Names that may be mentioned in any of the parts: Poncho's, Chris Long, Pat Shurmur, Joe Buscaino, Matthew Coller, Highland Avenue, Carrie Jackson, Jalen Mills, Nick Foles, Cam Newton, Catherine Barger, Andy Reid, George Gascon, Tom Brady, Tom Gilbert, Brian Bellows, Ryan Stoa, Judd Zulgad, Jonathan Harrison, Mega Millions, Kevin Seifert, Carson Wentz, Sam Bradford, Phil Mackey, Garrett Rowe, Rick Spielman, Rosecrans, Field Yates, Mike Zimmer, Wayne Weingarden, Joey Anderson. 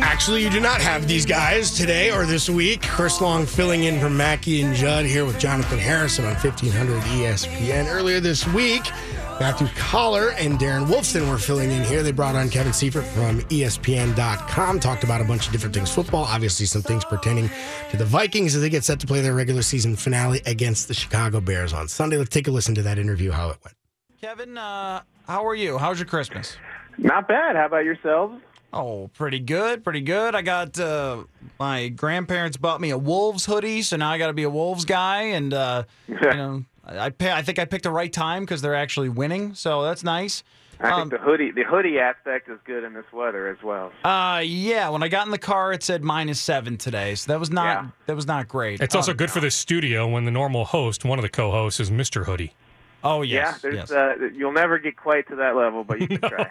Actually, you do not have these guys today or this week. Chris Long filling in for Mackey and Judd here with Jonathan Harrison on 1500 ESPN. Earlier this week, Matthew Coller and Darren Wolfson were filling in here. They brought on Kevin Seifert from ESPN.com, talked about a bunch of different things. Football, obviously some things pertaining to the Vikings as they get set to play their regular season finale against the Chicago Bears on Sunday. Let's take a listen to that interview, how it went. Kevin, how are you? How's your Christmas? Not bad. How about yourselves? Oh, pretty good, pretty good. I got my grandparents bought me a Wolves hoodie, so now I got to be a Wolves guy. And I think I picked the right time because they're actually winning, so that's nice. I think the hoodie aspect is good in this weather as well. Yeah, when I got in the car, it said -7 today, so that was not great. It's also good for the studio when the normal host, one of the co-hosts, is Mr. Hoodie. Oh, yes. Yeah, yes. You'll never get quite to that level, but you can try.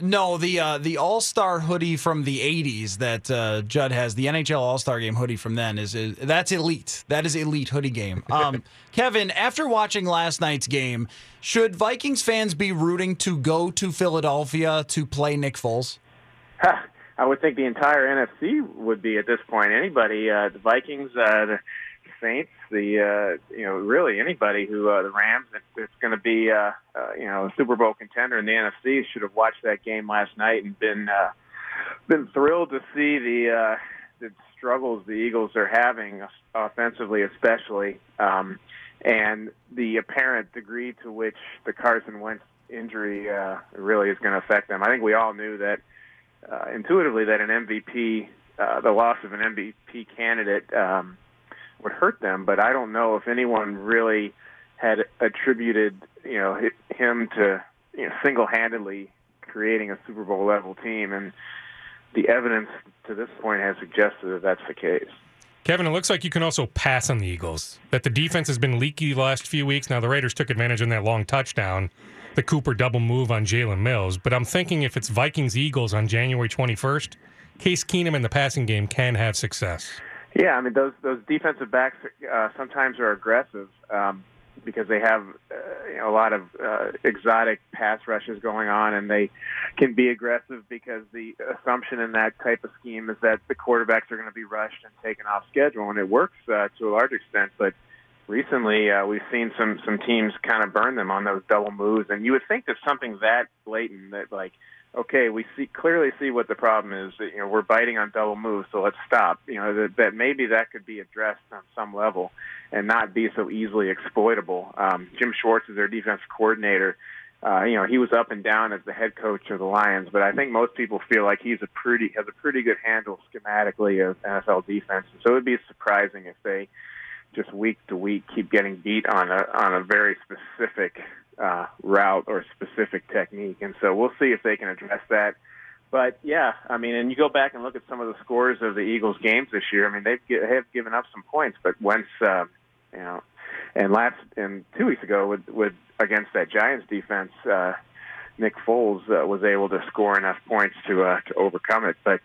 No, the All-Star hoodie from the 80s that Judd has, the NHL All-Star Game hoodie from then, is that's elite. That is elite hoodie game. Kevin, after watching last night's game, should Vikings fans be rooting to go to Philadelphia to play Nick Foles? I would think the entire NFC would be at this point. Anybody, the Vikings, the Saints, really anybody who the Rams, that's going to be a Super Bowl contender in the NFC should have watched that game last night and been thrilled to see the struggles the Eagles are having offensively, especially, and the apparent degree to which the Carson Wentz injury really is going to affect them. I think we all knew that intuitively that an MVP, the loss of an MVP candidate, would hurt them, but I don't know if anyone really had attributed, him to, single-handedly creating a Super Bowl level team, and the evidence to this point has suggested that that's the case. Kevin, it looks like you can also pass on the Eagles. That the defense has been leaky the last few weeks. Now the Raiders took advantage in that long touchdown, the Cooper double move on Jalen Mills. But I'm thinking if it's Vikings-Eagles on January 21st, Case Keenum in the passing game can have success. Yeah, I mean, those defensive backs sometimes are aggressive because they have a lot of exotic pass rushes going on, and they can be aggressive because the assumption in that type of scheme is that the quarterbacks are going to be rushed and taken off schedule, and it works to a large extent. But recently we've seen some teams kind of burn them on those double moves, and you would think that something that blatant that, like, okay, we clearly see what the problem is. That, we're biting on double moves, so let's stop. That maybe that could be addressed on some level and not be so easily exploitable. Jim Schwartz is their defense coordinator. He was up and down as the head coach of the Lions, but I think most people feel like he has a pretty good handle schematically of NFL defense. And so it would be surprising if they just week to week keep getting beat on a very specific route or specific technique, and so we'll see if they can address that. But yeah, I mean, and you go back and look at some of the scores of the Eagles games this year. I mean, they have given up some points, but Wentz, and 2 weeks ago with against that Giants defense, Nick Foles was able to score enough points to overcome it. But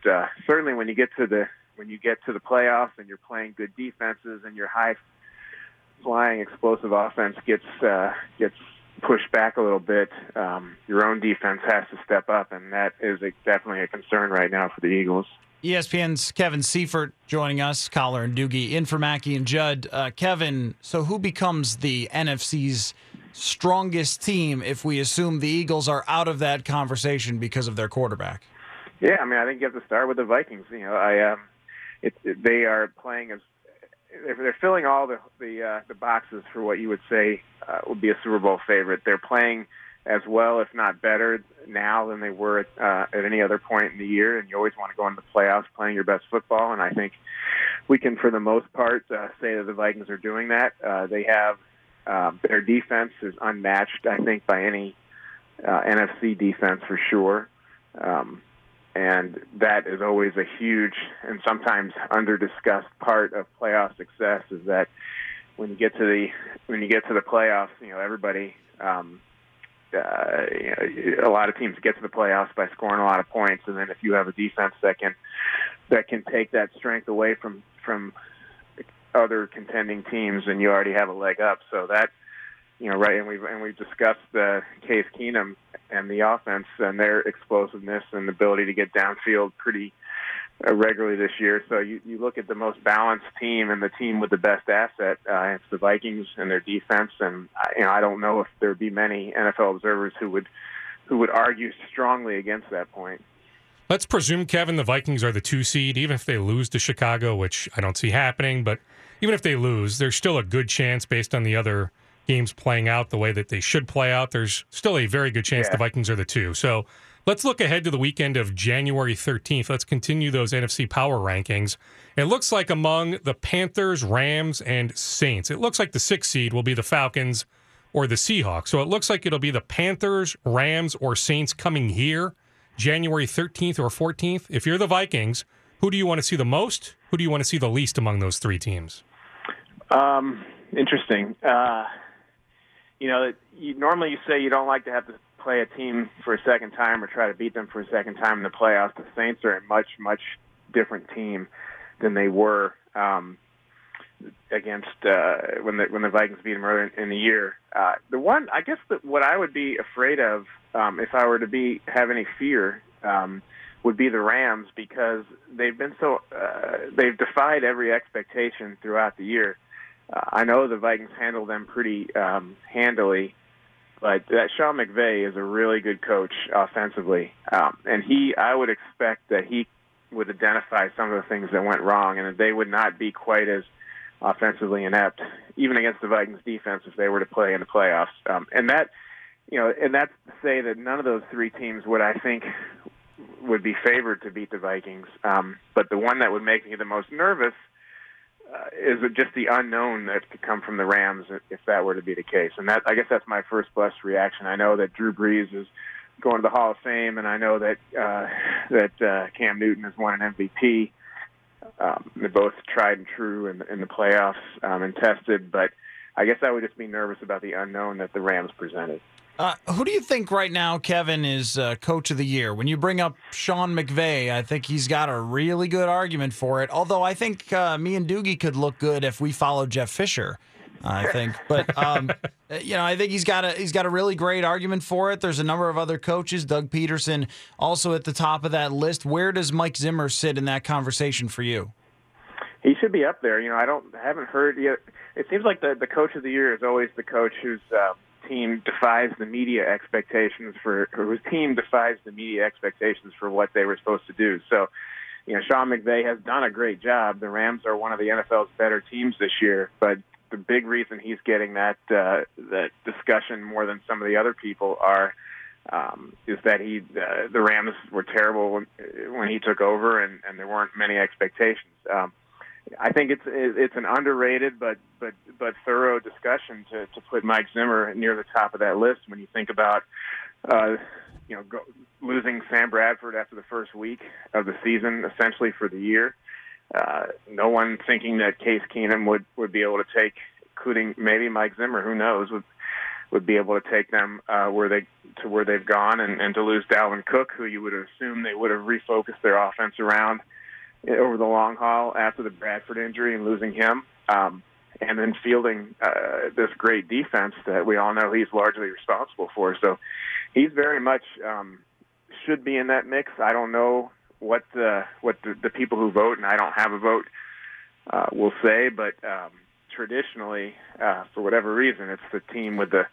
certainly, when you get to the playoffs and you're playing good defenses and your high-flying explosive offense gets push back a little bit, your own defense has to step up, and that is definitely a concern right now for the Eagles. ESPN's Kevin Seifert joining us, Collar and Doogie, in for Mackey and Judd. Kevin, so who becomes the NFC's strongest team if we assume the Eagles are out of that conversation because of their quarterback? Yeah, I mean, I think you have to start with the Vikings. They are playing as they're filling all the boxes for what you would say would be a Super Bowl favorite. They're playing as well, if not better, now than they were at any other point in the year, and you always want to go into the playoffs playing your best football, and I think we can, for the most part, say that the Vikings are doing that. They have their defense is unmatched, I think, by any NFC defense for sure. that is always a huge and sometimes under-discussed part of playoff success, is that when you get to the playoffs, you know, everybody, a lot of teams get to the playoffs by scoring a lot of points, and then if you have a defense that can take that strength away from other contending teams, and you already have a leg up. So that, you know, right, and we've discussed the Case Keenum and the offense and their explosiveness and ability to get downfield pretty regularly this year. So you look at the most balanced team and the team with the best asset, it's the Vikings and their defense. And you know, I don't know if there would be many NFL observers who would argue strongly against that point. Let's presume, Kevin, the Vikings are the 2 seed, even if they lose to Chicago, which I don't see happening. But even if they lose, there's still a good chance, based on the other games playing out the way that they should play out, there's still a very good chance the Vikings are the 2. So let's look ahead to the weekend of January 13th. Let's continue those NFC power rankings. It looks like among the Panthers, Rams, and Saints, it looks like the 6 seed will be the Falcons or the Seahawks. So it looks like it'll be the Panthers, Rams, or Saints coming here January 13th or 14th. If you're the Vikings, who do you want to see the most? Who do you want to see the least among those three teams? Interesting. You know, normally you say you don't like to have to play a team for a second time or try to beat them for a second time in the playoffs. The Saints are a much, much different team than they were against when the Vikings beat them earlier in the year. The one, I guess, that what I would be afraid of if I were to have any fear would be the Rams, because they've been so they've defied every expectation throughout the year. I know the Vikings handle them pretty handily, but that Sean McVay is a really good coach offensively, and I would expect that he would identify some of the things that went wrong, and that they would not be quite as offensively inept, even against the Vikings defense, if they were to play in the playoffs. And that's to say that none of those three teams would, I think, would be favored to beat the Vikings. But the one that would make me the most nervous is it just the unknown that could come from the Rams if that were to be the case. And that, I guess, that's my first blush reaction. I know that Drew Brees is going to the Hall of Fame, and I know that Cam Newton has won an MVP. They're both tried and true in the playoffs and tested, but I guess I would just be nervous about the unknown that the Rams presented. Who do you think right now, Kevin, is coach of the year? When you bring up Sean McVay, I think he's got a really good argument for it, although I think me and Doogie could look good if we follow Jeff Fisher, I think. But, you know, I think he's got a really great argument for it. There's a number of other coaches, Doug Peterson also at the top of that list. Where does Mike Zimmer sit in that conversation for you? He should be up there. You know, I haven't heard yet. It seems like the coach of the year is always the coach who's team defies the media expectations for what they were supposed to do. So, you know, Sean McVay has done a great job. The Rams are one of the NFL's better teams this year, but the big reason he's getting that discussion more than some of the other people is that the Rams were terrible when he took over, and there weren't many expectations. I think it's an underrated but thorough discussion to put Mike Zimmer near the top of that list when you think about losing Sam Bradford after the first week of the season, essentially for the year. No one thinking that Case Keenum would be able to take, including maybe Mike Zimmer, who knows, would be able to take them where they've gone, and to lose Dalvin Cook, who you would have assumed they would have refocused their offense around over the long haul after the Bradford injury and losing him, and then fielding this great defense that we all know he's largely responsible for. So he's very much should be in that mix. I don't know what the people who vote, and I don't have a vote, will say, but traditionally, for whatever reason, it's the team that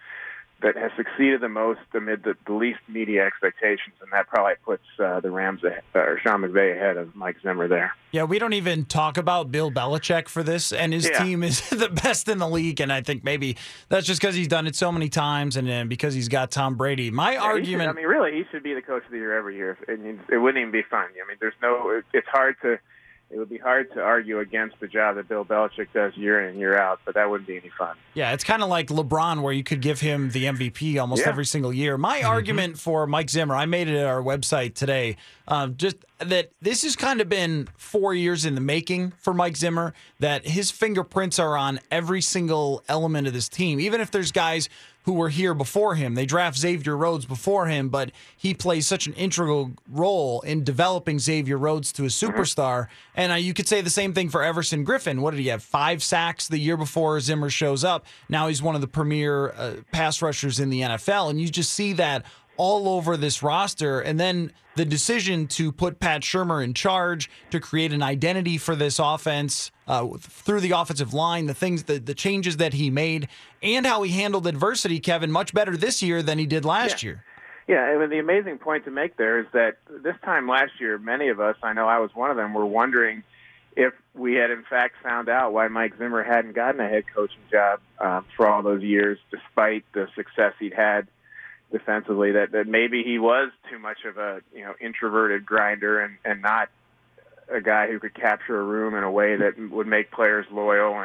has succeeded the most amid the least media expectations, and that probably puts the Rams or Sean McVay ahead of Mike Zimmer there. Yeah, we don't even talk about Bill Belichick for this, and his team is the best in the league, and I think maybe that's just because he's done it so many times and because he's got Tom Brady. My argument... really, he should be the coach of the year every year, and it wouldn't even be fun. I mean, it's hard to... it would be hard to argue against the job that Bill Belichick does year in and year out, but that wouldn't be any fun. Yeah, it's kind of like LeBron, where you could give him the MVP almost every single year. My argument for Mike Zimmer, I made it at our website today, just that this has kind of been 4 years in the making for Mike Zimmer, that his fingerprints are on every single element of this team, even if there's guys who were here before him. They draft Xavier Rhodes before him, but he plays such an integral role in developing Xavier Rhodes to a superstar. And you could say the same thing for Everson Griffen. What did he have? 5 sacks the year before Zimmer shows up. Now he's one of the premier pass rushers in the NFL. And you just see that all over this roster. And then the decision to put Pat Shurmur in charge, to create an identity for this offense through the offensive line, the changes that he made, and how he handled adversity, Kevin, much better this year than he did last year. Yeah, and the amazing point to make there is that this time last year, many of us, I know I was one of them, were wondering if we had in fact found out why Mike Zimmer hadn't gotten a head coaching job for all those years, despite the success he'd had defensively, that maybe he was too much of a introverted grinder and not a guy who could capture a room in a way that would make players loyal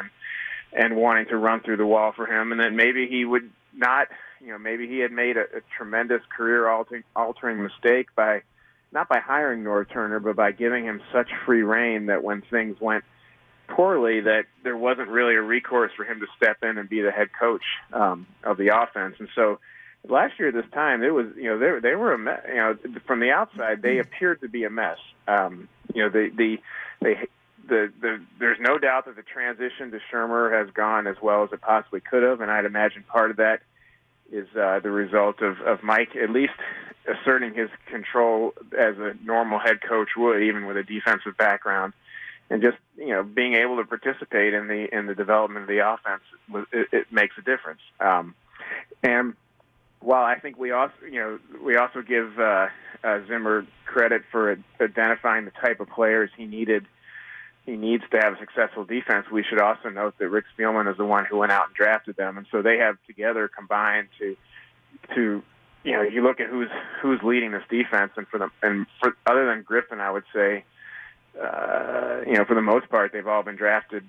and wanting to run through the wall for him, and that maybe he would not, maybe he had made a tremendous career-altering mistake by not by hiring Norv Turner, but by giving him such free rein that when things went poorly, that there wasn't really a recourse for him to step in and be the head coach of the offense. And so last year, this time, it was they were a mess. From the outside, they appeared to be a mess. There's no doubt that the transition to Shurmur has gone as well as it possibly could have, and I'd imagine part of that is the result of Mike at least asserting his control as a normal head coach would, even with a defensive background, and just being able to participate in the development of the offense. It makes a difference, and while I think we also give Zimmer credit for identifying the type of players he needs to have a successful defense, we should also note that Rick Spielman is the one who went out and drafted them, and so they have together combined to you look at who's leading this defense, and other than Griffen, I would say for the most part they've all been drafted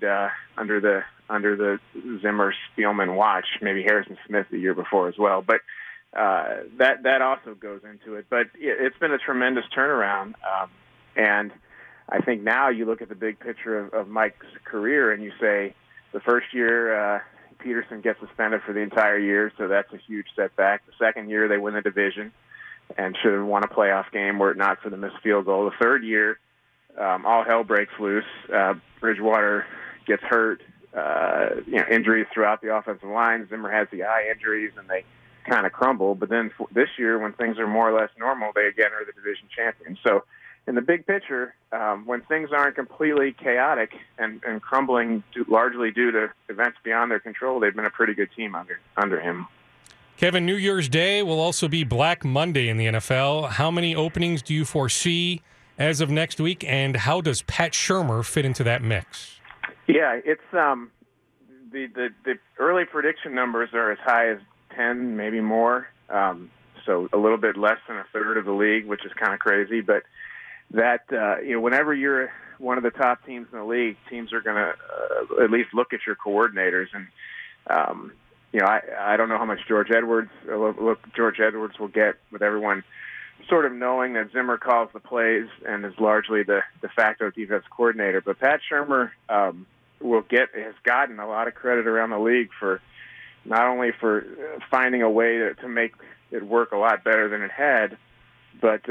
under the Zimmer Spielman watch. Maybe Harrison Smith the year before as well, but that also goes into it. But it's been a tremendous turnaround, and I think now you look at the big picture of Mike's career and you say the first year Peterson gets suspended for the entire year, so that's a huge setback. The second year they win the division and should have won a playoff game were it not for the missed field goal. The third year all hell breaks loose. Bridgewater gets hurt. Injuries throughout the offensive line. Zimmer has the eye injuries, and they kind of crumble. But then this year, when things are more or less normal, they again are the division champions. So, in the big picture, when things aren't completely chaotic and crumbling largely due to events beyond their control, they've been a pretty good team under him. Kevin, New Year's Day will also be Black Monday in the NFL. How many openings do you foresee as of next week, and how does Pat Shurmur fit into that mix? Yeah, it's the early prediction numbers are as high as 10, maybe more. So a little bit less than a third of the league, which is kind of crazy. But that whenever you're one of the top teams in the league, teams are going to at least look at your coordinators. And I don't know how much George Edwards will get, with everyone sort of knowing that Zimmer calls the plays and is largely the de facto defense coordinator. But Pat Shurmur has gotten a lot of credit around the league for not only for finding a way to make it work a lot better than it had, but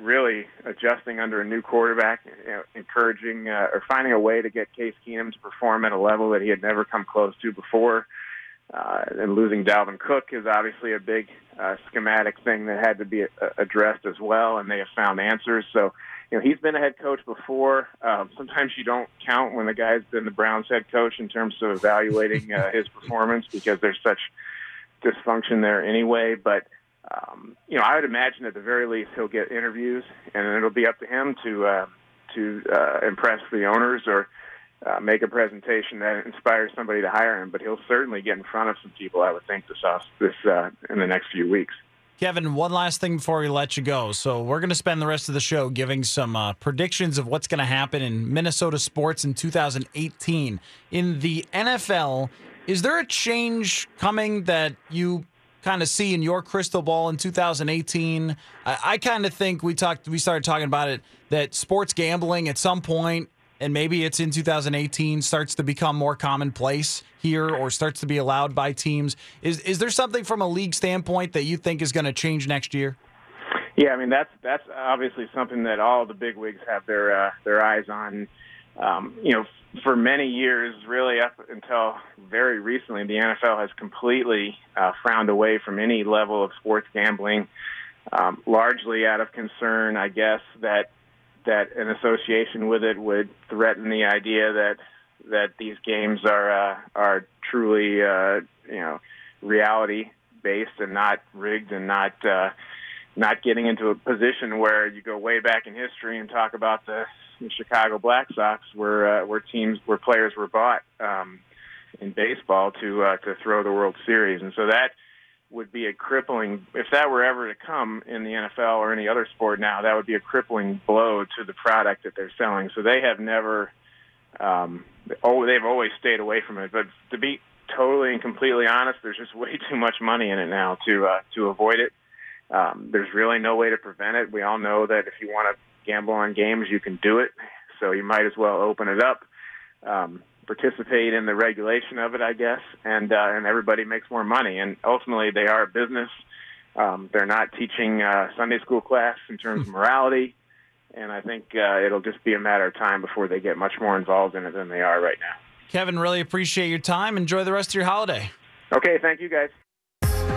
really adjusting under a new quarterback, encouraging or finding a way to get Case Keenum to perform at a level that he had never come close to before. And losing Dalvin Cook is obviously a big schematic thing that had to be addressed as well, and they have found answers. So, he's been a head coach before. Sometimes you don't count when the guy's been the Browns head coach in terms of evaluating his performance, because there's such dysfunction there anyway. But, I would imagine at the very least he'll get interviews, and it'll be up to him to impress the owners or make a presentation that inspires somebody to hire him, but he'll certainly get in front of some people, I would think, this in the next few weeks. Kevin, one last thing before we let you go. So we're going to spend the rest of the show giving some predictions of what's going to happen in Minnesota sports in 2018. In the NFL, is there a change coming that you kind of see in your crystal ball in 2018? I kind of think we started talking about it, that sports gambling at some point, and maybe it's in 2018, starts to become more commonplace here or starts to be allowed by teams. Is there something from a league standpoint that you think is going to change next year? Yeah, I mean, that's obviously something that all the bigwigs have their eyes on. You know, for many years, really up until very recently, the NFL has completely frowned away from any level of sports gambling, largely out of concern, I guess, that an association with it would threaten the idea that these games are truly reality based and not rigged and not getting into a position where you go way back in history and talk about the Chicago Black Sox where players were bought in baseball to throw the World Series, and so that would be a crippling, if that were ever to come in the NFL or any other sport now, that would be a crippling blow to the product that they're selling. So they have never, they've always stayed away from it. But to be totally and completely honest, there's just way too much money in it now to avoid it. There's really no way to prevent it. We all know that if you want to gamble on games, you can do it. So you might as well open it up. Participate in the regulation of it, I guess, and everybody makes more money. And ultimately, they are a business. They're not teaching Sunday school class in terms of morality, and I think it'll just be a matter of time before they get much more involved in it than they are right now. Kevin, really appreciate your time. Enjoy the rest of your holiday. Okay, thank you, guys.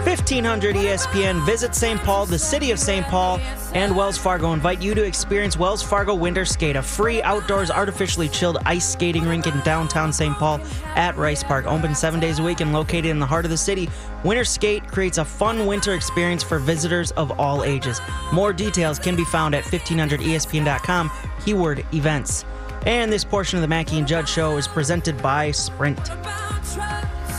1500 ESPN, Visit St. Paul, the City of St. Paul, and Wells Fargo invite you to experience Wells Fargo Winter Skate, a free outdoors artificially chilled ice skating rink in downtown St. Paul at Rice Park. Open 7 days a week and located in the heart of the city, Winter Skate creates a fun winter experience for visitors of all ages. More details can be found at 1500ESPN.com, keyword events. And this portion of the Mackey and Judd Show is presented by Sprint.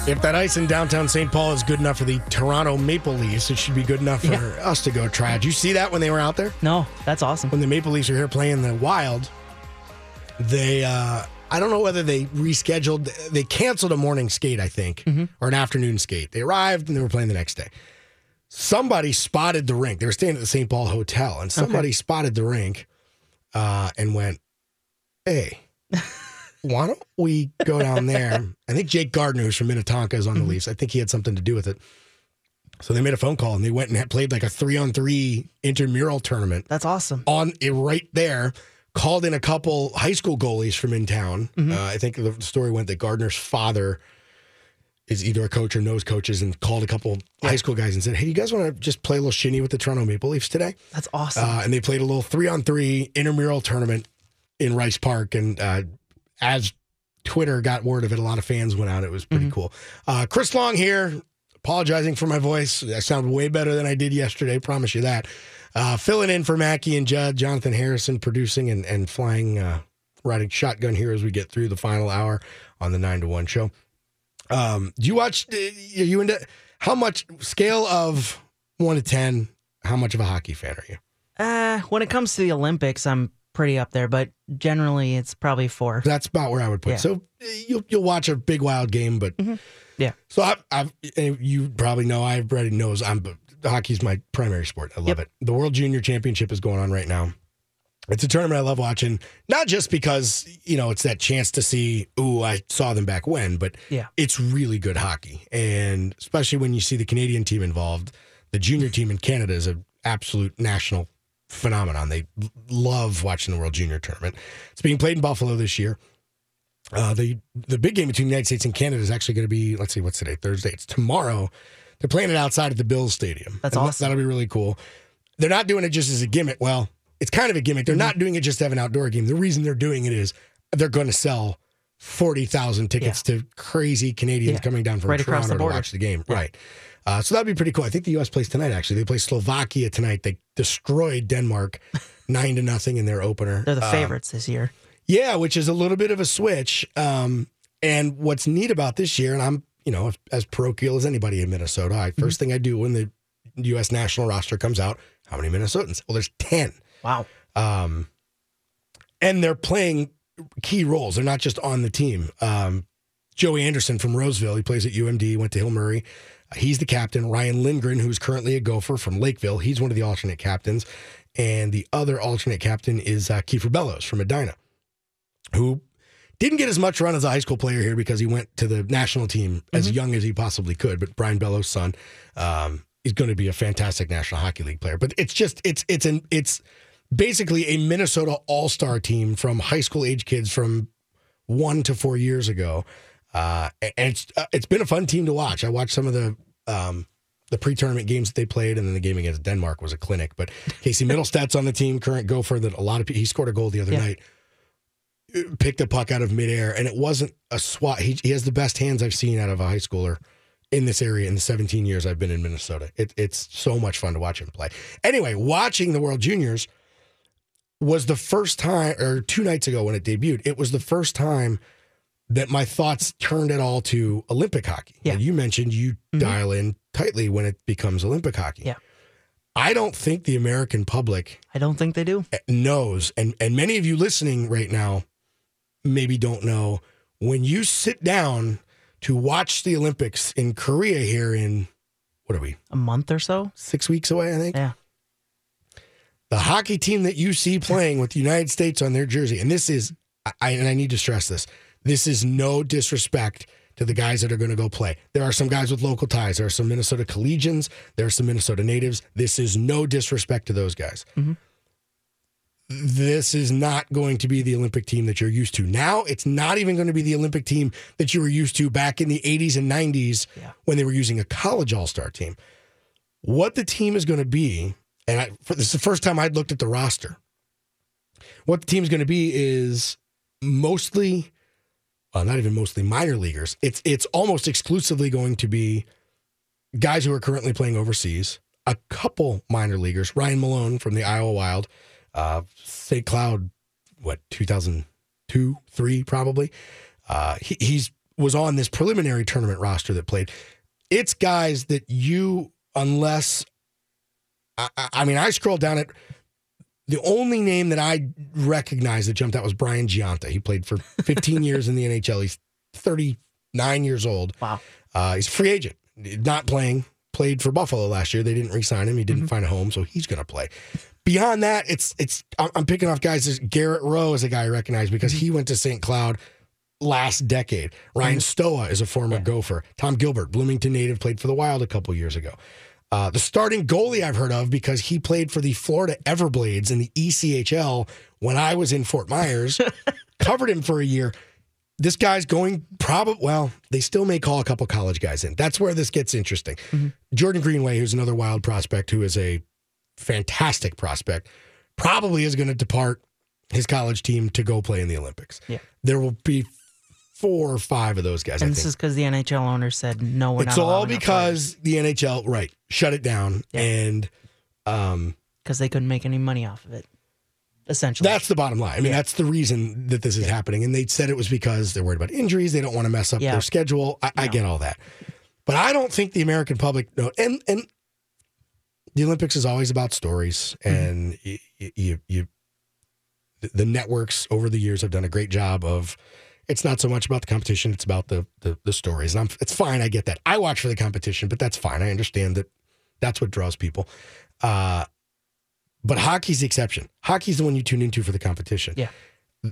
If that ice in downtown St. Paul is good enough for the Toronto Maple Leafs, it should be good enough for us to go try. Did you see that when they were out there? No, that's awesome. When the Maple Leafs were here playing the Wild, they, I don't know whether they rescheduled, they canceled a morning skate, I think, or an afternoon skate. They arrived and they were playing the next day. Somebody spotted the rink. They were staying at the St. Paul Hotel, and somebody spotted the rink and went, hey. Why don't we go down there? I think Jake Gardner, who's from Minnetonka, is on the Leafs. I think he had something to do with it. So they made a phone call, and they went and played like a 3-on-3 intramural tournament. That's awesome. On it right there, called in a couple high school goalies from in town. I think the story went that Gardner's father is either a coach or knows coaches, and called a couple high school guys and said, hey, you guys want to just play a little shinny with the Toronto Maple Leafs today? That's awesome. And they played a little 3-on-3 intramural tournament in Rice Park, and as Twitter got word of it, a lot of fans went out. It was pretty cool. Chris Long here, apologizing for my voice. I sound way better than I did yesterday, promise you that. Filling in for Mackey and Judd, Jonathan Harrison producing and flying, riding shotgun here as we get through the final hour on the 9 to 1 show. Do you watch, are you into, how much, scale of 1 to 10, how much of a hockey fan are you? When it comes to the Olympics, I'm pretty up there, but generally it's probably 4. That's about where I would put it. So you'll watch a big wild game, but so you probably know, everybody knows hockey's my primary sport. I love it. The World Junior Championship is going on right now. It's a tournament I love watching, not just because, you know, it's that chance to see, ooh, I saw them back when, but it's really good hockey. And especially when you see the Canadian team involved, the junior team in Canada is an absolute national phenomenon. They love watching the World Junior Tournament. It's being played in Buffalo this year. The big game between the United States and Canada is actually going to be, let's see, what's today? Thursday. It's tomorrow. They're playing it outside at the Bills Stadium. That's awesome. That'll be really cool. They're not doing it just as a gimmick. Well, it's kind of a gimmick. They're not doing it just to have an outdoor game. The reason they're doing it is they're going to sell 40,000 tickets to crazy Canadians coming down from Toronto to watch the game. Right. So that'd be pretty cool. I think the U.S. plays tonight, actually. They play Slovakia tonight. They destroyed Denmark 9-0 in their opener. They're the favorites this year. Yeah, which is a little bit of a switch. And what's neat about this year, and I'm, you know, as parochial as anybody in Minnesota, first thing I do when the U.S. national roster comes out, how many Minnesotans? Well, there's 10. Wow. And they're playing key roles. They're not just on the team. Joey Anderson from Roseville, he plays at UMD, went to Hill Murray. He's the captain. Ryan Lindgren, who's currently a Gopher from Lakeville, he's one of the alternate captains. And the other alternate captain is Kiefer Bellows from Edina, who didn't get as much run as a high school player here because he went to the national team as young as he possibly could. But Brian Bellows' son is going to be a fantastic National Hockey League player. But it's just it's basically a Minnesota all-star team from high school age kids from 1 to 4 years ago. And it's been a fun team to watch. I watched some of the pre-tournament games that they played, and then the game against Denmark was a clinic. But Casey Middlestad's on the team, current Gopher, that a lot of people, he scored a goal the other night, picked a puck out of midair, and it wasn't a swat. He has the best hands I've seen out of a high schooler in this area in the 17 years I've been in Minnesota. It's so much fun to watch him play. Anyway, watching the World Juniors was the first time, or two nights ago when it debuted, it was the first time that my thoughts turned at all to Olympic hockey. Yeah. And you mentioned you dial in tightly when it becomes Olympic hockey. Yeah. I don't think the American public... I don't think they do. ...knows, and many of you listening right now maybe don't know, when you sit down to watch the Olympics in Korea here in, what are we? A month or so? 6 weeks away, I think. Yeah. The hockey team that you see playing with the United States on their jersey, and this is, I need to stress this, this is no disrespect to the guys that are going to go play. There are some guys with local ties. There are some Minnesota collegians. There are some Minnesota natives. This is no disrespect to those guys. Mm-hmm. This is not going to be the Olympic team that you're used to. Now, it's not even going to be the Olympic team that you were used to back in the 80s and 90s when they were using a college all-star team. What the team is going to be, and this is the first time I'd looked at the roster, what the team's going to be is mostly... not even mostly minor leaguers. It's almost exclusively going to be guys who are currently playing overseas, a couple minor leaguers. Ryan Malone from the Iowa Wild, St. Cloud, 2002, 2003 probably. He was on this preliminary tournament roster that played. It's guys that you, unless, I scroll down at... The only name that I recognized that jumped out was Brian Giunta. He played for 15 years in the NHL. He's 39 years old. Wow. He's a free agent. Not playing. Played for Buffalo last year. They didn't re-sign him. He didn't find a home, so he's going to play. Beyond that, I'm picking off guys. Garrett Rowe is a guy I recognize because he went to St. Cloud last decade. Ryan Stoa is a former Gopher. Tom Gilbert, Bloomington native, played for the Wild a couple years ago. The starting goalie I've heard of because he played for the Florida Everblades in the ECHL when I was in Fort Myers, covered him for a year. This guy's going they still may call a couple college guys in. That's where this gets interesting. Mm-hmm. Jordan Greenway, who's another Wild prospect, who is a fantastic prospect, probably is going to depart his college team to go play in the Olympics. Yeah. There will be 4 or 5 of those guys. And I think this is because the NHL owner said no. We're not. It's all because the NHL shut it down, and because they couldn't make any money off of it. Essentially, that's the bottom line. I mean, that's the reason that this is happening. And they said it was because they're worried about injuries. They don't want to mess up their schedule. I get all that, but I don't think the American public know. And the Olympics is always about stories, and the networks over the years have done a great job of. It's not so much about the competition, it's about the stories. And it's fine, I get that. I watch for the competition, but that's fine. I understand that that's what draws people. But hockey's the exception. Hockey's the one you tune into for the competition. Yeah.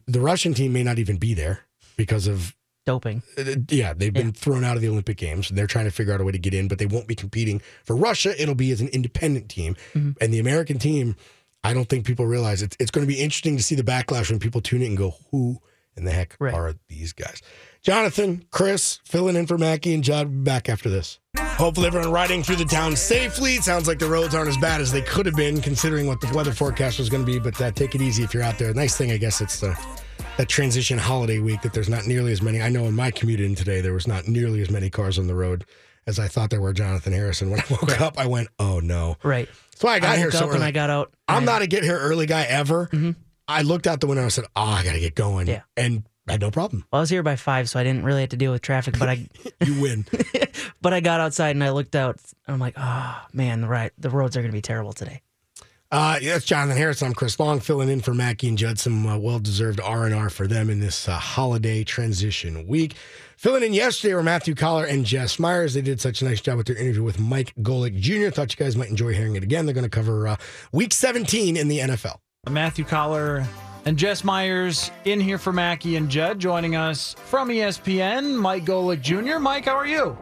The Russian team may not even be there because of... doping. They've been thrown out of the Olympic Games, and they're trying to figure out a way to get in, but they won't be competing for Russia. It'll be as an independent team. Mm-hmm. And the American team, I don't think people realize, it's going to be interesting to see the backlash when people tune in and go, who... And the heck are these guys? Jonathan, Chris, filling in for Mackey and Judd, back after this. Hopefully everyone riding through the town safely. It sounds like the roads aren't as bad as they could have been considering what the weather forecast was going to be, but take it easy if you're out there. Nice thing, I guess, it's that transition holiday week that there's not nearly as many. I know in my commute in today, there was not nearly as many cars on the road as I thought there were Jonathan Harrison. When I woke up, I went, oh no. Right. So I got here so early. I got out. I'm not a get here early guy ever. Mm-hmm. I looked out the window and I said, I got to get going. Yeah. And I had no problem. Well, I was here by 5, so I didn't really have to deal with traffic, but I... You win. But I got outside and I looked out, and I'm like, oh, man, the roads are going to be terrible today. That's Jonathan Harrison. I'm Chris Long, filling in for Mackey and Judd. Some well-deserved R&R for them in this holiday transition week. Filling in yesterday were Matthew Coller and Jess Myers. They did such a nice job with their interview with Mike Golick Jr. Thought you guys might enjoy hearing it again. They're going to cover Week 17 in the NFL. Matthew Coller and Jess Myers in here for Mackey and Judd, joining us from ESPN, Mike Golick Jr. Mike, how are you?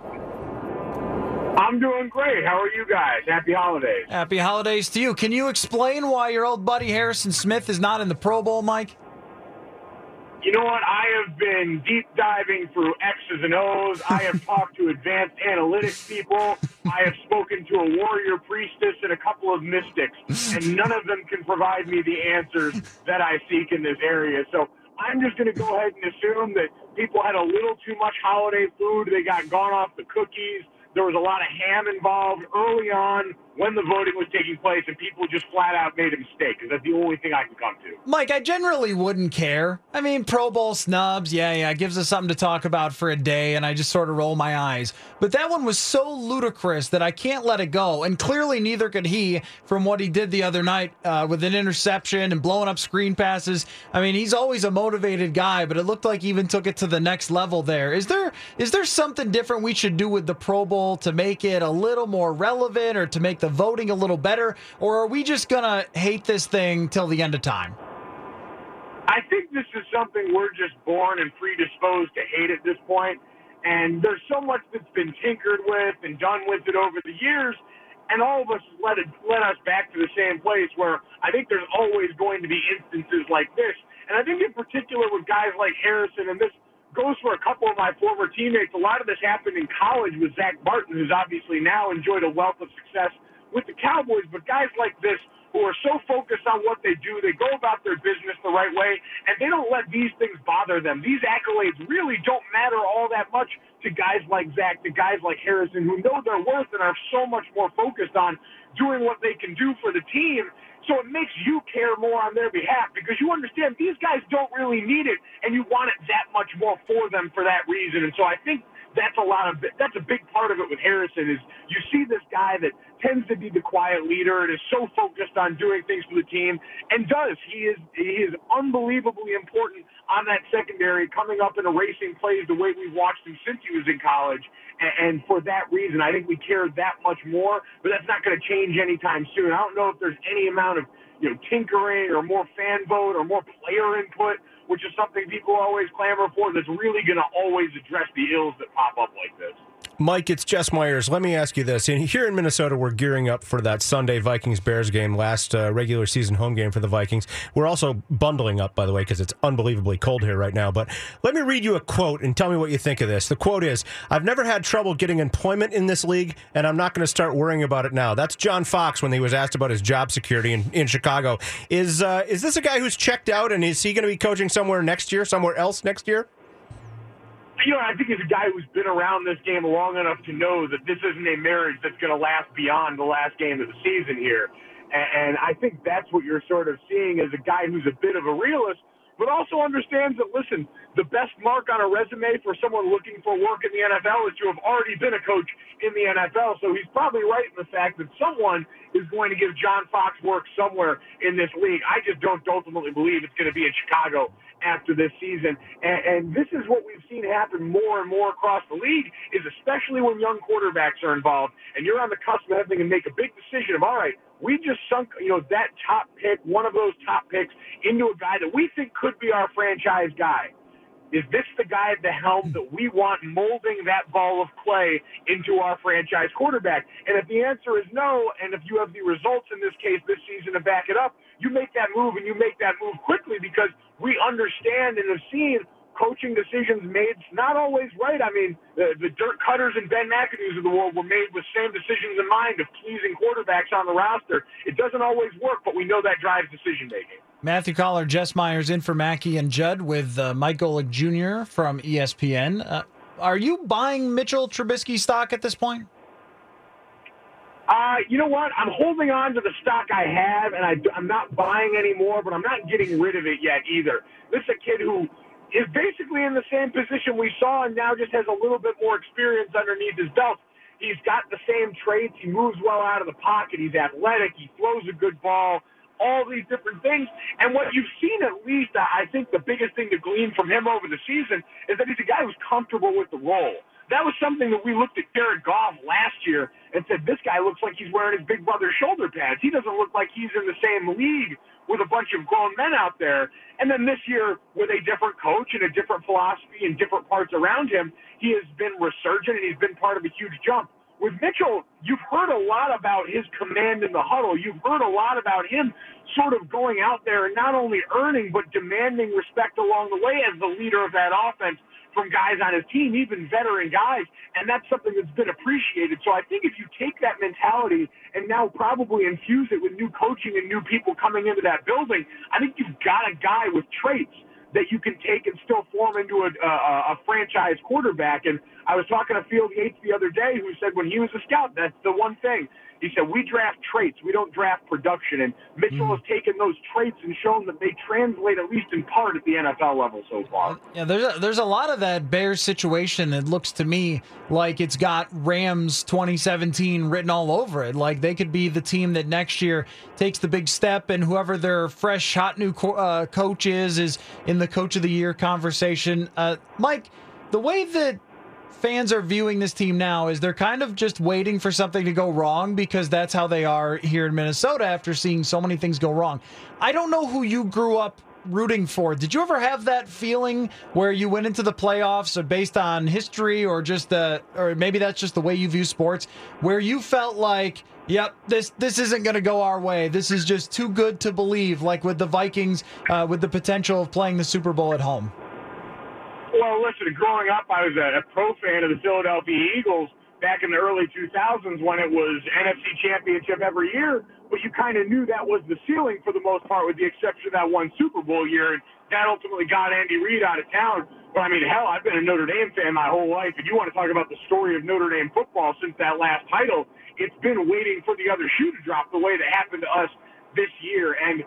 I'm doing great. How are you guys? Happy holidays. Happy holidays to you. Can you explain why your old buddy Harrison Smith is not in the Pro Bowl, Mike? You know what? I have been deep diving through X's and O's. I have talked to advanced analytics people. I have spoken to a warrior priestess and a couple of mystics, and none of them can provide me the answers that I seek in this area. So I'm just going to go ahead and assume that people had a little too much holiday food. They got gone off the cookies. There was a lot of ham involved early on when the voting was taking place, and people just flat out made a mistake, because that's the only thing I can come to. Mike, I generally wouldn't care. I mean, Pro Bowl snubs, yeah, it gives us something to talk about for a day, and I just sort of roll my eyes. But that one was so ludicrous that I can't let it go, and clearly neither could he from what he did the other night with an interception and blowing up screen passes. I mean, he's always a motivated guy, but it looked like he even took it to the next level there. Is there something different we should do with the Pro Bowl to make it a little more relevant or to make the voting a little better, or are we just gonna hate this thing till the end of time? I think this is something we're just born and predisposed to hate at this point, and there's so much that's been tinkered with and done with it over the years, and all of us led us back to the same place where I think there's always going to be instances like this. And I think in particular with guys like Harrison, and this goes for a couple of my former teammates. A lot of this happened in college with Zach Martin, who's obviously now enjoyed a wealth of success with the Cowboys. But guys like this who are so focused on what they do, they go about their business the right way, and they don't let these things bother them. These accolades really don't matter all that much to guys like Zach, to guys like Harrison, who know their worth and are so much more focused on doing what they can do for the team. So it makes you care more on their behalf, because you understand these guys don't really need it, and you want it that much more for them for that reason. And so I think that's a big part of it with Harrison, is you see this guy that tends to be the quiet leader and is so focused on doing things for the team, and he is unbelievably important on that secondary, coming up and erasing plays the way we've watched him since he was in college. And for that reason, I think we cared that much more, but that's not going to change anytime soon. I don't know if there's any amount of tinkering or more fan vote or more player input, which is something people always clamor for, that's really going to always address the ills that pop up like this. Mike, it's Jess Myers. Let me ask you this. Here in Minnesota, we're gearing up for that Sunday Vikings-Bears game, last regular season home game for the Vikings. We're also bundling up, by the way, because it's unbelievably cold here right now. But let me read you a quote and tell me what you think of this. The quote is, "I've never had trouble getting employment in this league, and I'm not going to start worrying about it now." That's John Fox when he was asked about his job security in Chicago. Is this a guy who's checked out, and is he going to be coaching somewhere else next year? I think he's a guy who's been around this game long enough to know that this isn't a marriage that's going to last beyond the last game of the season here. And I think that's what you're sort of seeing, as a guy who's a bit of a realist, but also understands that, listen, the best mark on a resume for someone looking for work in the NFL is to have already been a coach in the NFL. So he's probably right in the fact that someone is going to give John Fox work somewhere in this league. I just don't ultimately believe it's going to be in Chicago after this season. And this is what we've seen happen more and more across the league, is especially when young quarterbacks are involved and you're on the cusp of having to make a big decision of, all right, we just sunk, that top pick, one of those top picks, into a guy that we think could be our franchise guy. Is this the guy at the helm that we want molding that ball of play into our franchise quarterback? And if the answer is no, and if you have the results in this case this season to back it up, you make that move, and you make that move quickly, because we understand and have seen coaching decisions made not always right. I mean, the Dirk Cutters and Ben McAdoo's of the world were made with same decisions in mind of pleasing quarterbacks on the roster. It doesn't always work, but we know that drives decision-making. Matthew Coller, Jess Myers in for Mackey and Judd with Mike Golick Jr. from ESPN. Are you buying Mitchell Trubisky stock at this point? You know what? I'm holding on to the stock I have, and I'm not buying anymore, but I'm not getting rid of it yet either. This is a kid who is basically in the same position we saw and now just has a little bit more experience underneath his belt. He's got the same traits. He moves well out of the pocket. He's athletic. He throws a good ball, all these different things. And what you've seen, at least, I think the biggest thing to glean from him over the season is that he's a guy who's comfortable with the role. That was something that we looked at Jared Goff last year and said, this guy looks like he's wearing his big brother's shoulder pads. He doesn't look like he's in the same league with a bunch of grown men out there. And then this year, with a different coach and a different philosophy and different parts around him, he has been resurgent and he's been part of a huge jump. With Mitchell, you've heard a lot about his command in the huddle. You've heard a lot about him sort of going out there and not only earning but demanding respect along the way as the leader of that offense from guys on his team, even veteran guys, and that's something that's been appreciated. So I think if you take that mentality and now probably infuse it with new coaching and new people coming into that building, I think you've got a guy with traits that you can take and still form into a franchise quarterback. And I was talking to Field Yates the other day, who said when he was a scout, that's the one thing. He said, we draft traits. We don't draft production. And Mitchell has taken those traits and shown that they translate, at least in part, at the NFL level so far. Yeah, there's a lot of that Bears situation that looks to me like it's got Rams 2017 written all over it. Like they could be the team that next year takes the big step, and whoever their fresh, hot new coach is in the Coach of the Year conversation. Mike, the way that fans are viewing this team now is they're kind of just waiting for something to go wrong, because that's how they are here in Minnesota after seeing so many things go wrong. I don't know who you grew up rooting for. Did you ever have that feeling where you went into the playoffs, or based on history or just or maybe that's just the way you view sports, where you felt like, yep, this isn't going to go our way. This is just too good to believe, like with the Vikings, with the potential of playing the Super Bowl at home? Well, listen, growing up, I was a pro fan of the Philadelphia Eagles back in the early 2000s when it was NFC Championship every year, but you kind of knew that was the ceiling for the most part, with the exception of that one Super Bowl year, and that ultimately got Andy Reid out of town. But, I mean, hell, I've been a Notre Dame fan my whole life, and you want to talk about the story of Notre Dame football since that last title. It's been waiting for the other shoe to drop the way that happened to us this year, and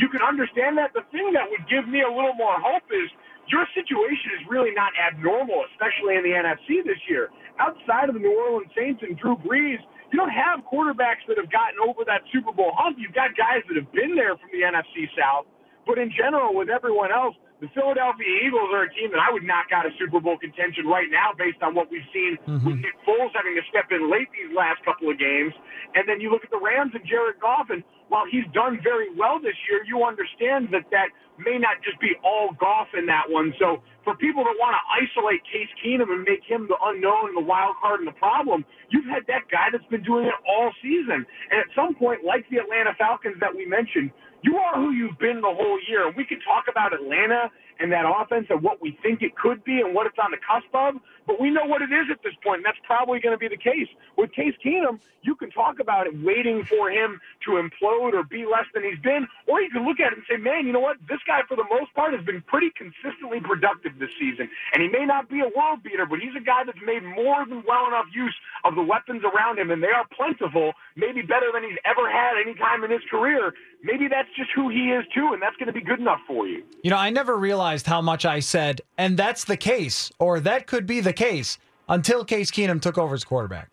you can understand that. The thing that would give me a little more hope is your situation is really not abnormal, especially in the NFC this year. Outside of the New Orleans Saints and Drew Brees, you don't have quarterbacks that have gotten over that Super Bowl hump. You've got guys that have been there from the NFC South. But in general, with everyone else, the Philadelphia Eagles are a team that I would knock out of Super Bowl contention right now based on what we've seen with Nick Foles having to step in late these last couple of games. And then you look at the Rams and Jared Goff, and while he's done very well this year, you understand that that may not just be all Goff in that one. So for people that want to isolate Case Keenum and make him the unknown and the wild card and the problem, you've had that guy that's been doing it all season. And at some point, like the Atlanta Falcons that we mentioned, you are who you've been the whole year. And we can talk about Atlanta and that offense and what we think it could be and what it's on the cusp of, but we know what it is at this point, and that's probably going to be the case. With Case Keenum, you can talk about it waiting for him to implode or be less than he's been, or you can look at it and say, man, you know what? This guy, for the most part, has been pretty consistently productive this season. And he may not be a world beater, but he's a guy that's made more than well enough use of the weapons around him, and they are plentiful, maybe better than he's ever had any time in his career. Maybe that's just who he is, too, and that's going to be good enough for you. You know, I never realized how much I said, and that's the case, or that could be the case, until Case Keenum took over as quarterback.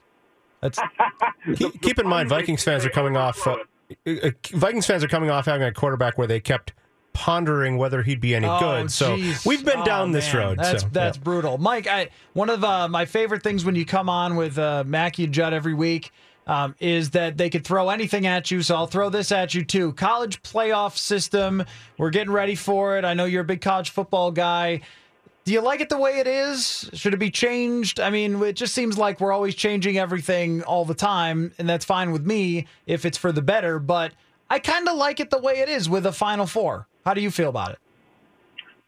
That's keep in mind, Vikings fans are coming off having a quarterback where they kept pondering whether he'd be any good. So we've been down this road. That's brutal. Mike, one of my favorite things when you come on with Mackey and Judd every week is that they could throw anything at you, so I'll throw this at you too. College playoff system, we're getting ready for it. I know you're a big college football guy. Do you like it the way it is? Should it be changed? I mean, it just seems like we're always changing everything all the time, and that's fine with me if it's for the better, but I kind of like it the way it is with a Final Four. How do you feel about it?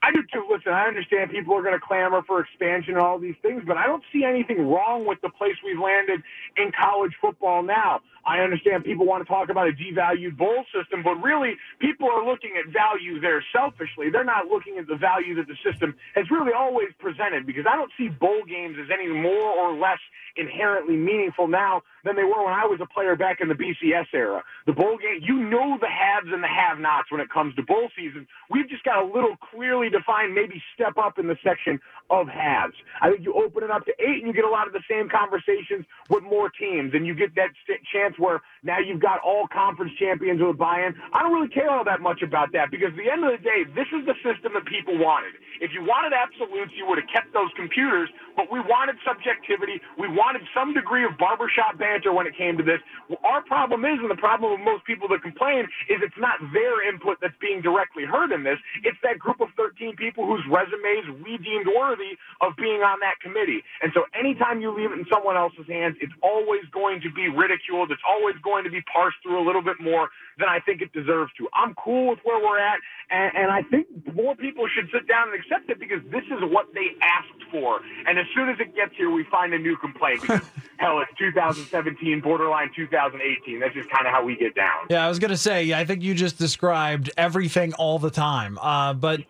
I do too. Listen, I understand people are going to clamor for expansion and all these things, but I don't see anything wrong with the place we've landed in college football now. I understand people want to talk about a devalued bowl system, but really people are looking at value there selfishly. They're not looking at the value that the system has really always presented, because I don't see bowl games as any more or less inherently meaningful now than they were when I was a player back in the BCS era. The bowl game, you know the haves and the have-nots when it comes to bowl season. We've just got a little clearly defined maybe step up in the section of halves. I think you open it up to 8 and you get a lot of the same conversations with more teams, and you get that chance where now you've got all conference champions with buy-in. I don't really care all that much about that, because at the end of the day, this is the system that people wanted. If you wanted absolutes, you would have kept those computers, but we wanted subjectivity. We wanted some degree of barbershop banter when it came to this. Our problem is, and the problem with most people that complain, is it's not their input that's being directly heard in this. It's that group of 13 people whose resumes we deemed worthy of being on that committee. And so anytime you leave it in someone else's hands, it's always going to be ridiculed. It's always going to be parsed through a little bit more than I think it deserves to. I'm cool with where we're at, and I think more people should sit down and accept it, because this is what they asked for. And as soon as it gets here, we find a new complaint, because, hell, it's 2017, borderline 2018. That's just kind of how we get down. Yeah, I was going to say, I think you just described everything all the time. But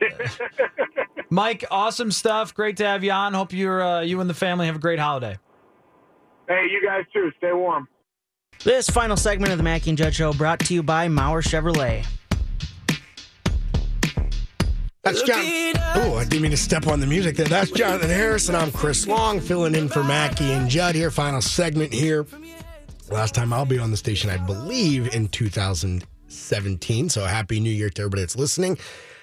Mike, awesome stuff. Great to have you on. Hope you and the family have a great holiday. Hey, you guys too. Stay warm. This final segment of the Mackey and Judd Show brought to you by Mauer Chevrolet. That's John. Oh, I didn't mean to step on the music there. That's Jonathan Harrison. I'm Chris Long, filling in for Mackey and Judd here. Final segment here. Last time I'll be on the station, I believe, in 2017. So happy New Year to everybody that's listening.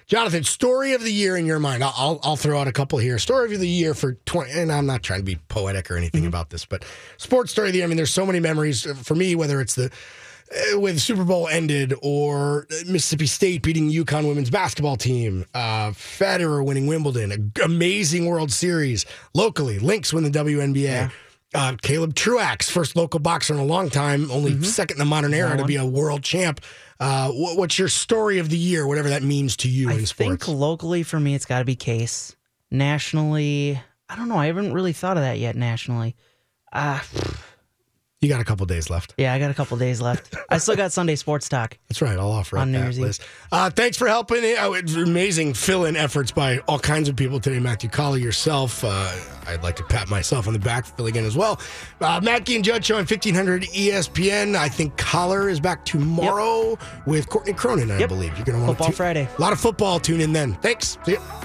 Jonathan, story of the year in your mind. I'll throw out a couple here. Story of the year for 20, and I'm not trying to be poetic or anything about this, but sports story of the year. I mean, there's so many memories for me, whether it's the way the Super Bowl ended, or Mississippi State beating UConn women's basketball team, Federer winning Wimbledon, an amazing World Series locally, Lynx win the WNBA. Yeah. Caleb Truax, first local boxer in a long time, only second in the modern era to be a world champ. What's your story of the year, whatever that means to you in sports? I think locally for me, it's got to be Case. Nationally, I don't know. I haven't really thought of that yet nationally. You got a couple days left. Yeah, I got a couple days left. I still got Sunday Sports Talk. That's right. I'll offer on up New Year's Eve. Thanks for helping. Amazing fill-in efforts by all kinds of people today. Matthew Coller, yourself. I'd like to pat myself on the back for filling in as well. Mackey and Judd Show on 1500 ESPN. I think Coller is back tomorrow with Courtney Cronin, I believe. You're going to want football Friday. A lot of football. Tune in then. Thanks. See you.